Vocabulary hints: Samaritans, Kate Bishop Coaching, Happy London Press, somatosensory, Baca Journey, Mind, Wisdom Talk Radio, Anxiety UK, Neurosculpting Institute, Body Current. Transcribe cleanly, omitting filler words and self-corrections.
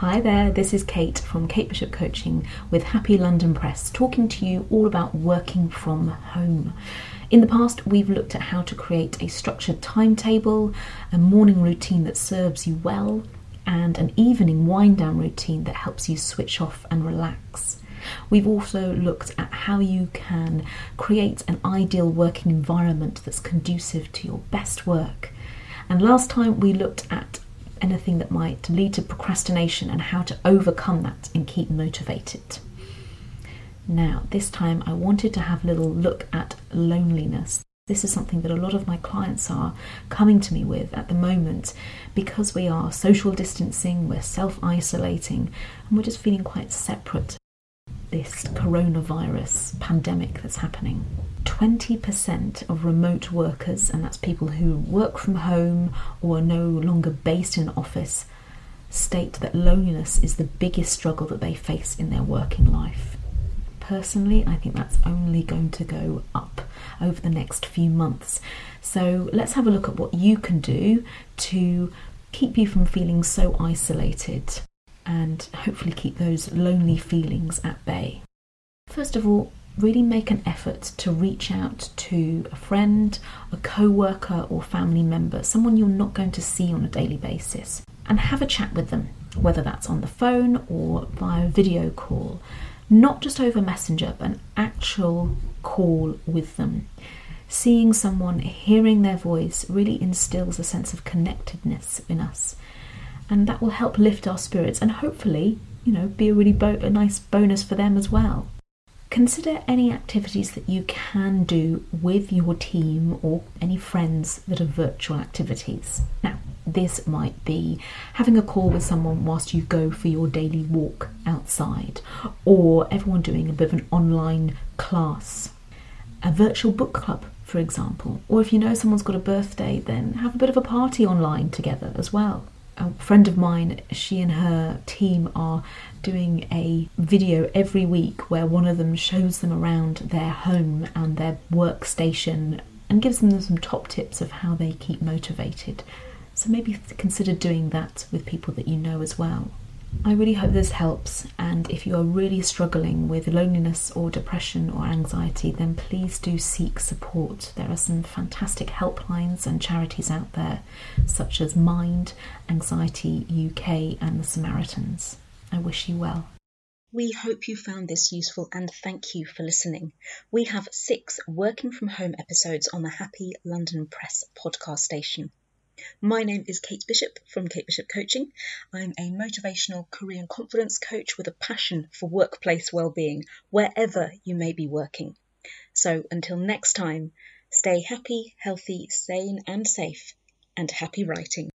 Hi there, this is Kate from Kate Bishop Coaching with Happy London Press, talking to you all about working from home. In the past, we've looked at how to create a structured timetable, a morning routine that serves you well, and an evening wind-down routine that helps you switch off and relax. We've also looked at how you can create an ideal working environment that's conducive to your best work. And last time, we looked at anything that might lead to procrastination and how to overcome that and keep motivated. Now, this time I wanted to have a little look at loneliness. This is something that a lot of my clients are coming to me with at the moment because we are social distancing, we're self-isolating, and we're just feeling quite separate. This coronavirus pandemic that's happening. 20% of remote workers, and that's people who work from home or are no longer based in an office, state that loneliness is the biggest struggle that they face in their working life. Personally, I think that's only going to go up over the next few months. So let's have a look at what you can do to keep you from feeling so isolated and hopefully keep those lonely feelings at bay. First of all, really make an effort to reach out to a friend, a co-worker or family member, someone you're not going to see on a daily basis, and have a chat with them, whether that's on the phone or via video call. Not just over Messenger, but an actual call with them. Seeing someone, hearing their voice really instills a sense of connectedness in us. And that will help lift our spirits and hopefully, be a really nice bonus for them as well. Consider any activities that you can do with your team or any friends that are virtual activities. Now, this might be having a call with someone whilst you go for your daily walk outside, or everyone doing a bit of an online class, a virtual book club, for example. Or if you know someone's got a birthday, then have a bit of a party online together as well. A friend of mine, she and her team are doing a video every week where one of them shows them around their home and their workstation and gives them some top tips of how they keep motivated. So maybe consider doing that with people that you know as well. I really hope this helps, and if you are really struggling with loneliness or depression or anxiety, then please do seek support. There are some fantastic helplines and charities out there, such as Mind, Anxiety UK and the Samaritans. I wish you well. We hope you found this useful and thank you for listening. We have 6 working from home episodes on the Happy London Press podcast station. My name is Kate Bishop from Kate Bishop Coaching. I'm a motivational career and confidence coach with a passion for workplace well-being, wherever you may be working. So until next time, stay happy, healthy, sane and safe, and happy writing.